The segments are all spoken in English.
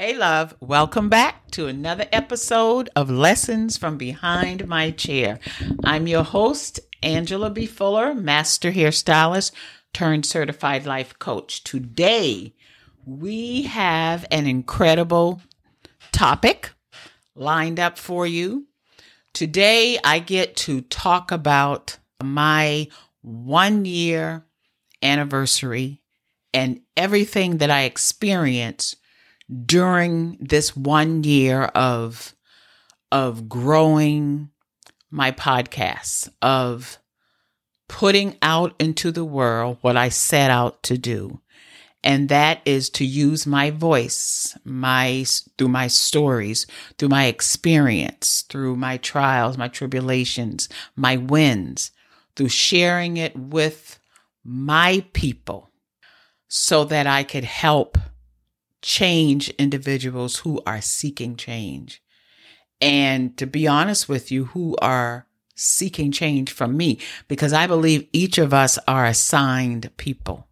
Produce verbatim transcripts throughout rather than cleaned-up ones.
Hey, love. Welcome back to another episode of Lessons from Behind My Chair. I'm your host, Angela B. Fuller, master hairstylist turned certified life coach. Today, we have an incredible topic lined up for you. Today, I get to talk about my one-year anniversary and everything that I experienced during this one year of, of growing my podcast, of putting out into the world what I set out to do. And that is to use my voice, my, through my stories, through my experience, through my trials, my tribulations, my wins, through sharing it with my people so that I could help change individuals who are seeking change. And to be honest with you, who are seeking change from me, because I believe each of us are assigned people.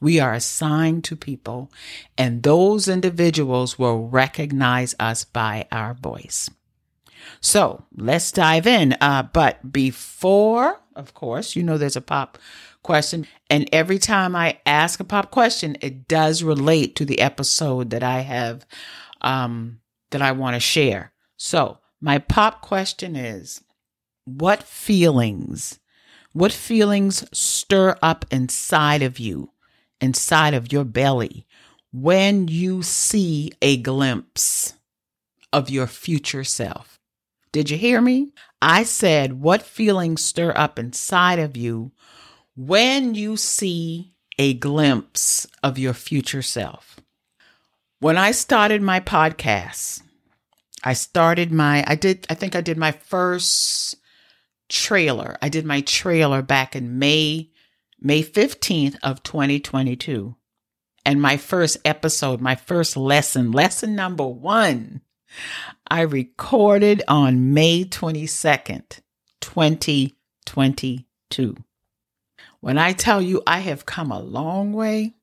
We are assigned to people, and those individuals will recognize us by our voice. So let's dive in. Uh, but before, of course, you know, there's a pop question. And every time I ask a pop question, it does relate to the episode that I have, um, that I want to share. So my pop question is, what feelings, what feelings stir up inside of you, inside of your belly, when you see a glimpse of your future self? Did you hear me? I said, what feelings stir up inside of you when you see a glimpse of your future self? When I started my podcast, I started my, I did, I think I did my first trailer. I did my trailer back in May, May fifteenth of twenty twenty-two. And my first episode, my first lesson, lesson number one, I recorded on May twenty-second, twenty twenty-two. When I tell you I have come a long way,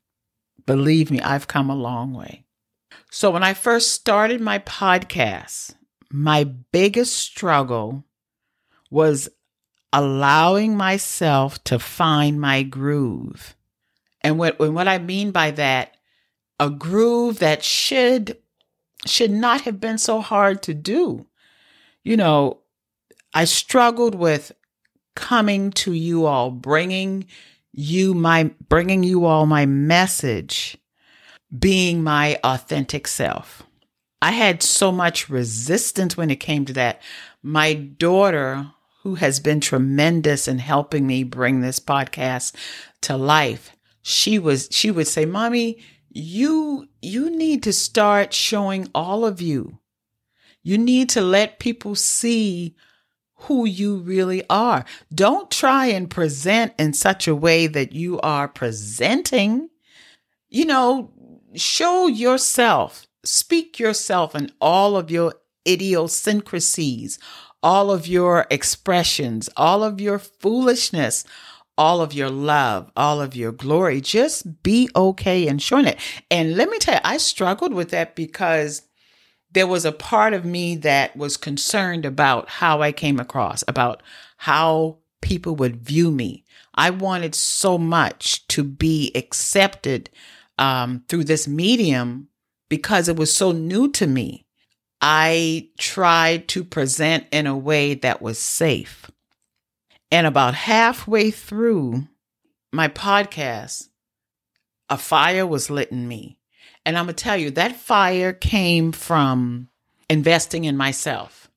believe me, I've come a long way. So when I first started my podcast, my biggest struggle was allowing myself to find my groove. And what, and what I mean by that, a groove that should, should not have been so hard to do. You know, I struggled with coming to you all, bringing you my, bringing you all my message, being my authentic self. I had so much resistance when it came to that. My daughter, who has been tremendous in helping me bring this podcast to life, she was, she would say, Mommy, you, you need to start showing all of you. You need to let people see who you really are. Don't try and present in such a way that you are presenting. You know, show yourself, speak yourself and all of your idiosyncrasies, all of your expressions, all of your foolishness, all of your love, all of your glory. Just be okay and showing it. And let me tell you, I struggled with that because there was a part of me that was concerned about how I came across, about how people would view me. I wanted so much to be accepted um, through this medium because it was so new to me. I tried to present in a way that was safe. And about halfway through my podcast, a fire was lit in me. And I'm going to tell you, that fire came from investing in myself.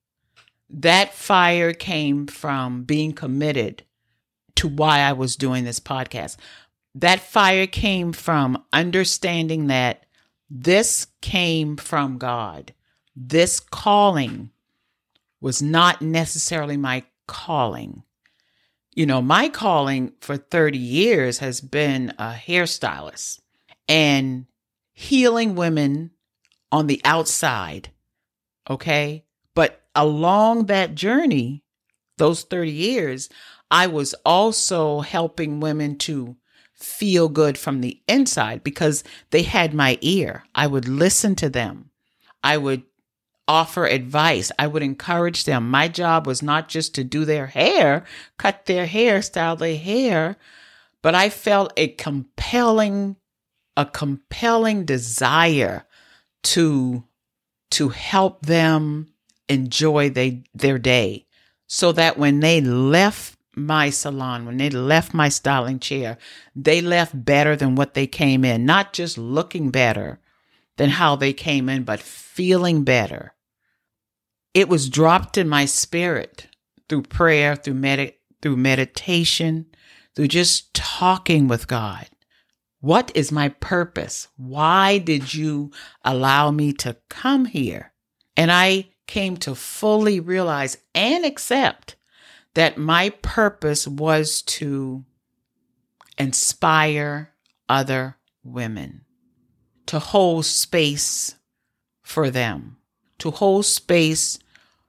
That fire came from being committed to why I was doing this podcast. That fire came from understanding that this came from God. This calling was not necessarily my calling. You know, my calling for thirty years has been a hairstylist and healing women on the outside, okay? But along that journey, those thirty years, I was also helping women to feel good from the inside because they had my ear. I would listen to them. I would offer advice. I would encourage them. My job was not just to do their hair, cut their hair, style their hair, but I felt a compelling, a compelling desire to, to help them enjoy they, their day, so that when they left my salon, when they left my styling chair, they left better than what they came in, not just looking better than how they came in, but feeling better. It was dropped in my spirit through prayer, through med- through meditation, through just talking with God. What is my purpose? Why did you allow me to come here? And I came to fully realize and accept that my purpose was to inspire other women, to hold space for them, to hold space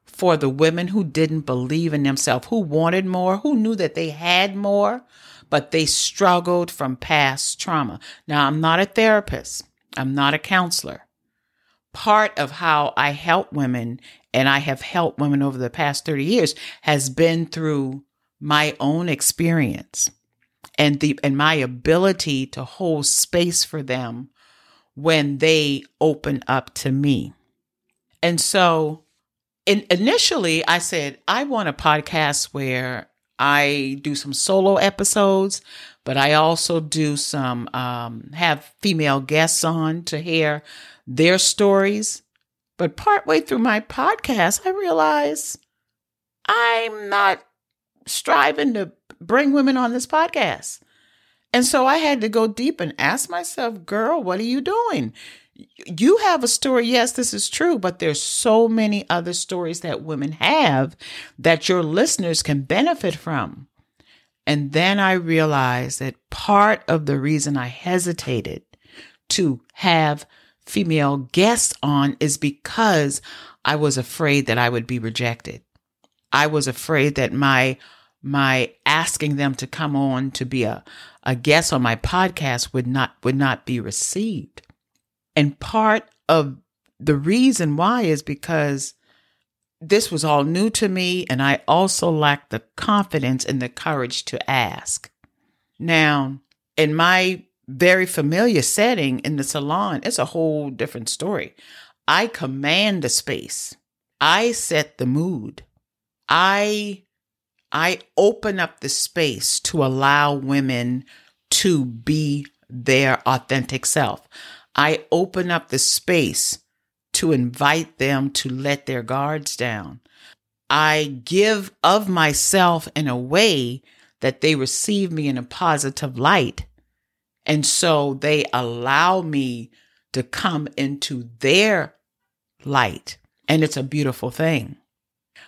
for the women who didn't believe in themselves, who wanted more, who knew that they had more, but they struggled from past trauma. Now, I'm not a therapist. I'm not a counselor. Part of how I help women, and I have helped women over the past thirty years, has been through my own experience and the and my ability to hold space for them when they open up to me. And so in, initially I said, I want a podcast where I do some solo episodes, but I also do some, um, have female guests on to hear their stories. But partway through my podcast, I realized I'm not striving to bring women on this podcast. And so I had to go deep and ask myself, girl, what are you doing? You have a story. Yes, this is true. But there's so many other stories that women have that your listeners can benefit from. And then I realized that part of the reason I hesitated to have female guests on is because I was afraid that I would be rejected. I was afraid that my my asking them to come on to be a, a guest on my podcast would not would not be received. And part of the reason why is because this was all new to me, and I also lacked the confidence and the courage to ask. Now, in my very familiar setting in the salon, it's a whole different story. I command the space. I set the mood. I I open up the space to allow women to be their authentic self. I open up the space to invite them to let their guards down. I give of myself in a way that they receive me in a positive light. And so they allow me to come into their light. And it's a beautiful thing.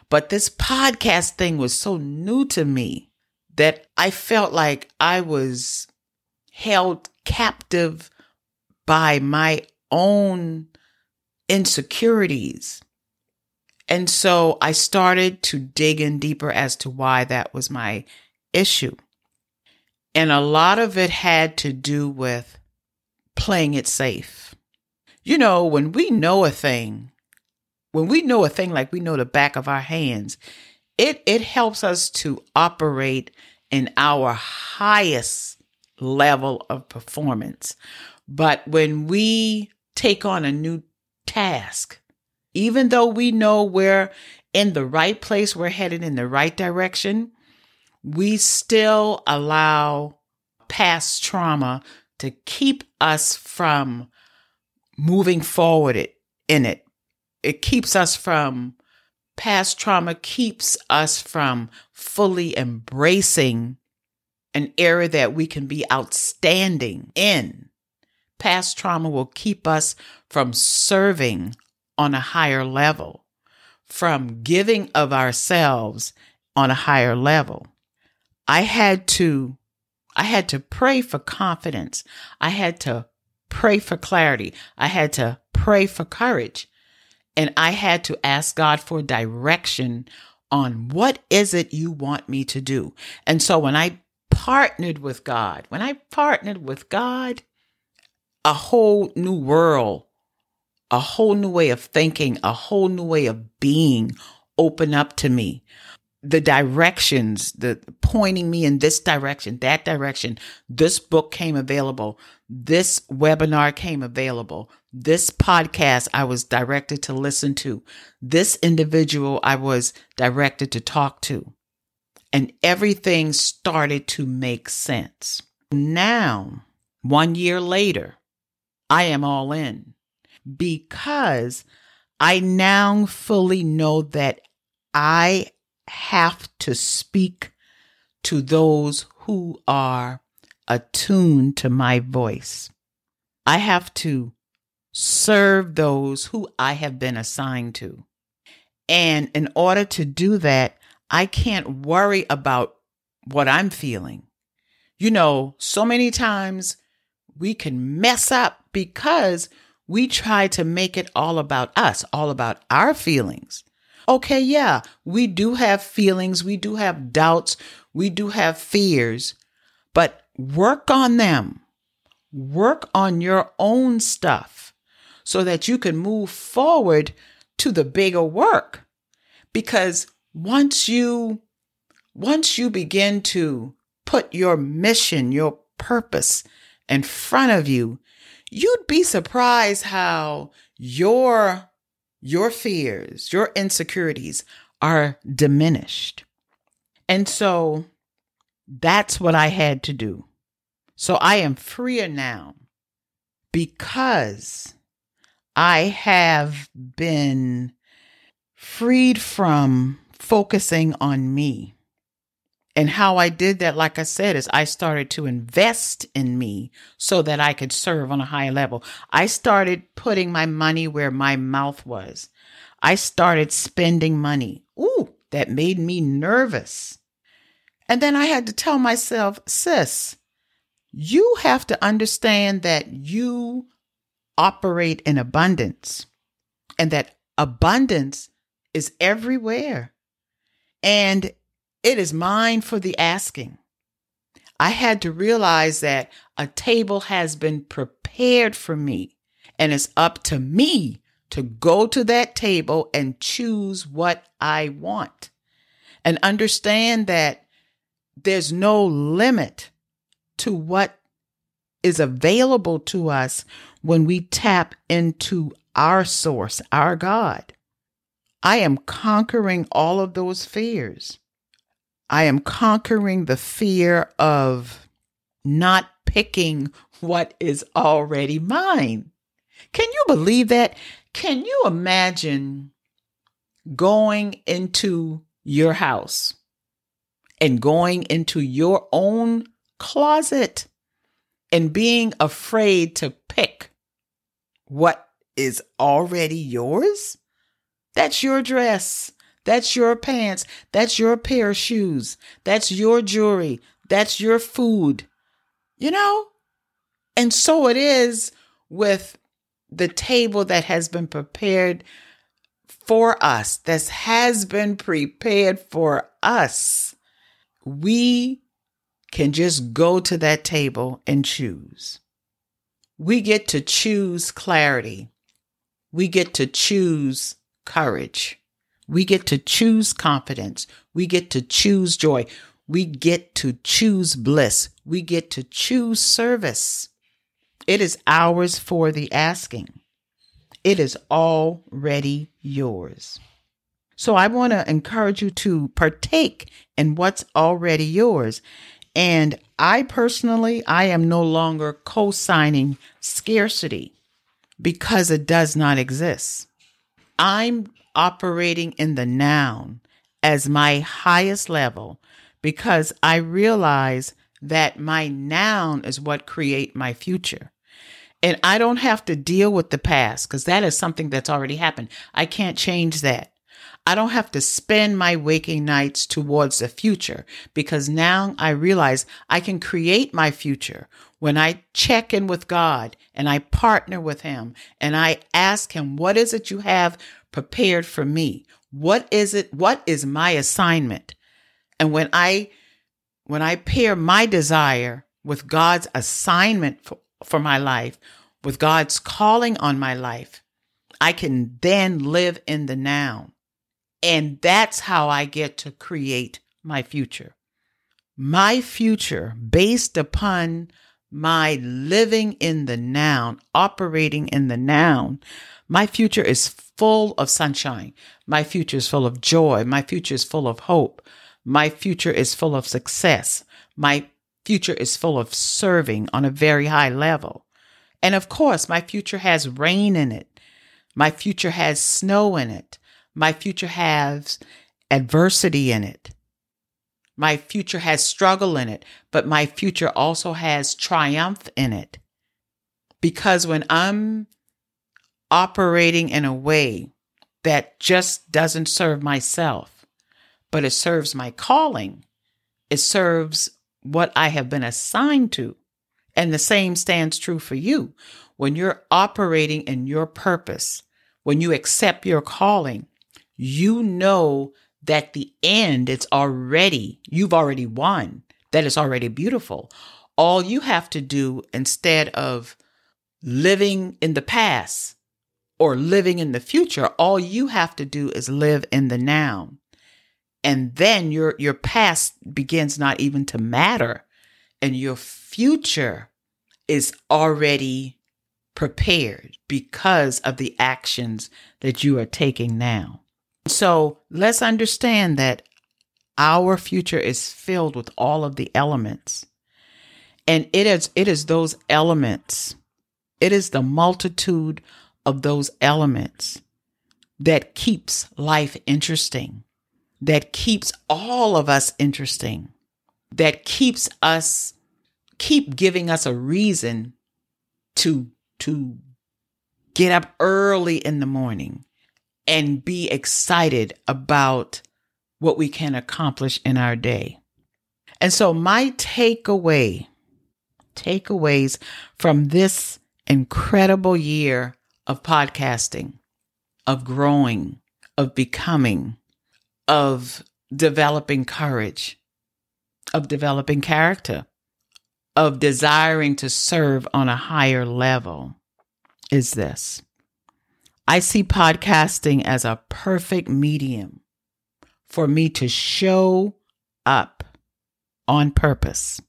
But this podcast thing was so new to me that I felt like I was held captive by my own insecurities. And so I started to dig in deeper as to why that was my issue. And a lot of it had to do with playing it safe. You know, when we know a thing, when we know a thing like we know the back of our hands, it, it helps us to operate in our highest level of performance. But when we take on a new task, even though we know we're in the right place, we're headed in the right direction, we still allow past trauma to keep us from moving forward it, in it. It keeps us from, past trauma keeps us from fully embracing an area that we can be outstanding in. Past trauma will keep us from serving on a higher level, from giving of ourselves on a higher level. I had to, I had to pray for confidence. I had to pray for clarity. I had to pray for courage. And I had to ask God for direction on what is it you want me to do? And so when I partnered with God, when I partnered with God, a whole new world a whole new way of thinking, a whole new way of being open up to me. The directions, the pointing me in this direction, that direction. This book came available. This webinar came available. This podcast I was directed to listen to. This individual I was directed to talk to. And everything started to make sense. Now, one year later, I am all in because I now fully know that I have to speak to those who are attuned to my voice. I have to serve those who I have been assigned to. And in order to do that, I can't worry about what I'm feeling. You know, so many times we can mess up because we try to make it all about us, all about our feelings. Okay, yeah, we do have feelings. We do have doubts. We do have fears, but work on them. Work on your own stuff so that you can move forward to the bigger work. Because once you, once you begin to put your mission, your purpose in front of you, you'd be surprised how your Your fears, your insecurities are diminished. And so that's what I had to do. So I am freer now because I have been freed from focusing on me. And how I did that, like I said, is I started to invest in me so that I could serve on a higher level. I started putting my money where my mouth was. I started spending money. Ooh, that made me nervous. And then I had to tell myself, sis, you have to understand that you operate in abundance and that abundance is everywhere. And it is mine for the asking. I had to realize that a table has been prepared for me, and it's up to me to go to that table and choose what I want and understand that there's no limit to what is available to us when we tap into our source, our God. I am conquering all of those fears. I am conquering the fear of not picking what is already mine. Can you believe that? Can you imagine going into your house and going into your own closet and being afraid to pick what is already yours? That's your dress. That's your pants. That's your pair of shoes. That's your jewelry. That's your food, you know? And so it is with the table that has been prepared for us, that has been prepared for us. We can just go to that table and choose. We get to choose clarity. We get to choose courage. We get to choose confidence. We get to choose joy. We get to choose bliss. We get to choose service. It is ours for the asking. It is already yours. So I want to encourage you to partake in what's already yours. And I personally, I am no longer co-signing scarcity because it does not exist. I'm operating in the noun as my highest level because I realize that my noun is what create my future. And I don't have to deal with the past because that is something that's already happened. I can't change that. I don't have to spend my waking nights towards the future because now I realize I can create my future when I check in with God and I partner with Him and I ask Him, what is it you have prepared for me? What is it? What is my assignment? And when I, when I pair my desire with God's assignment for, for my life, with God's calling on my life, I can then live in the now. And that's how I get to create my future. My future, based upon my living in the now, operating in the now, my future is full of sunshine. My future is full of joy. My future is full of hope. My future is full of success. My future is full of serving on a very high level. And of course, my future has rain in it. My future has snow in it. My future has adversity in it. My future has struggle in it, but my future also has triumph in it. Because when I'm operating in a way that just doesn't serve myself, but it serves my calling, it serves what I have been assigned to. And the same stands true for you. When you're operating in your purpose, when you accept your calling, you know that the end, it's already, you've already won, that it's already beautiful. All you have to do, instead of living in the past or living in the future, all you have to do is live in the now. And then your, your past begins not even to matter. And your future is already prepared because of the actions that you are taking now. So let's understand that our future is filled with all of the elements. And it is, it is those elements. It is the multitude of those elements that keeps life interesting, that keeps all of us interesting, that keeps us, keep giving us a reason to, to get up early in the morning and be excited about what we can accomplish in our day. And so my takeaway, takeaways from this incredible year of podcasting, of growing, of becoming, of developing courage, of developing character, of desiring to serve on a higher level is this. I see podcasting as a perfect medium for me to show up on purpose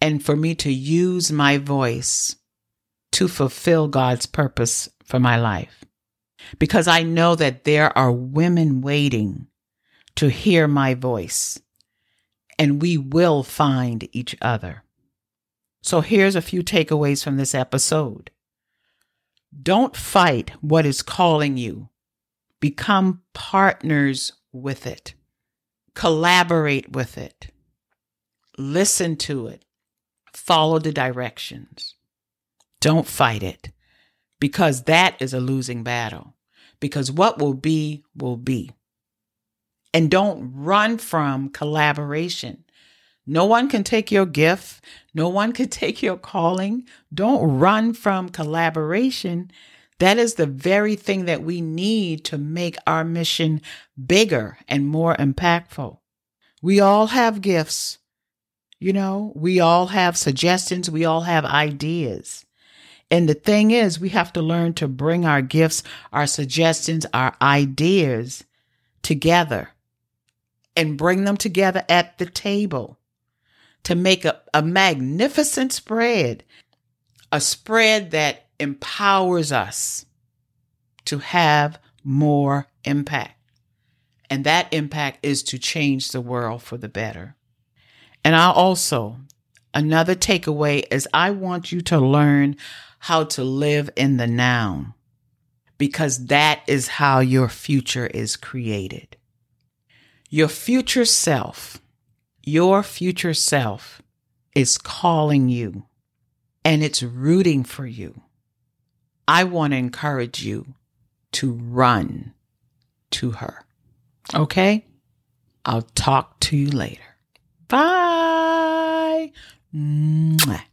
and for me to use my voice to fulfill God's purpose for my life. Because I know that there are women waiting to hear my voice, and we will find each other. So here's a few takeaways from this episode. Don't fight what is calling you. Become partners with it. Collaborate with it. Listen to it. Follow the directions. Don't fight it, because that is a losing battle. Because what will be, will be. And don't run from collaboration. No one can take your gift. No one can take your calling. Don't run from collaboration. That is the very thing that we need to make our mission bigger and more impactful. We all have gifts. You know, we all have suggestions. We all have ideas. And the thing is, we have to learn to bring our gifts, our suggestions, our ideas together and bring them together at the table to make a, a magnificent spread, a spread that empowers us to have more impact. And that impact is to change the world for the better. And I also, another takeaway is I want you to learn how to live in the now, because that is how your future is created. Your future self, your future self is calling you, and it's rooting for you. I want to encourage you to run to her. Okay? I'll talk to you later. Bye. Mwah.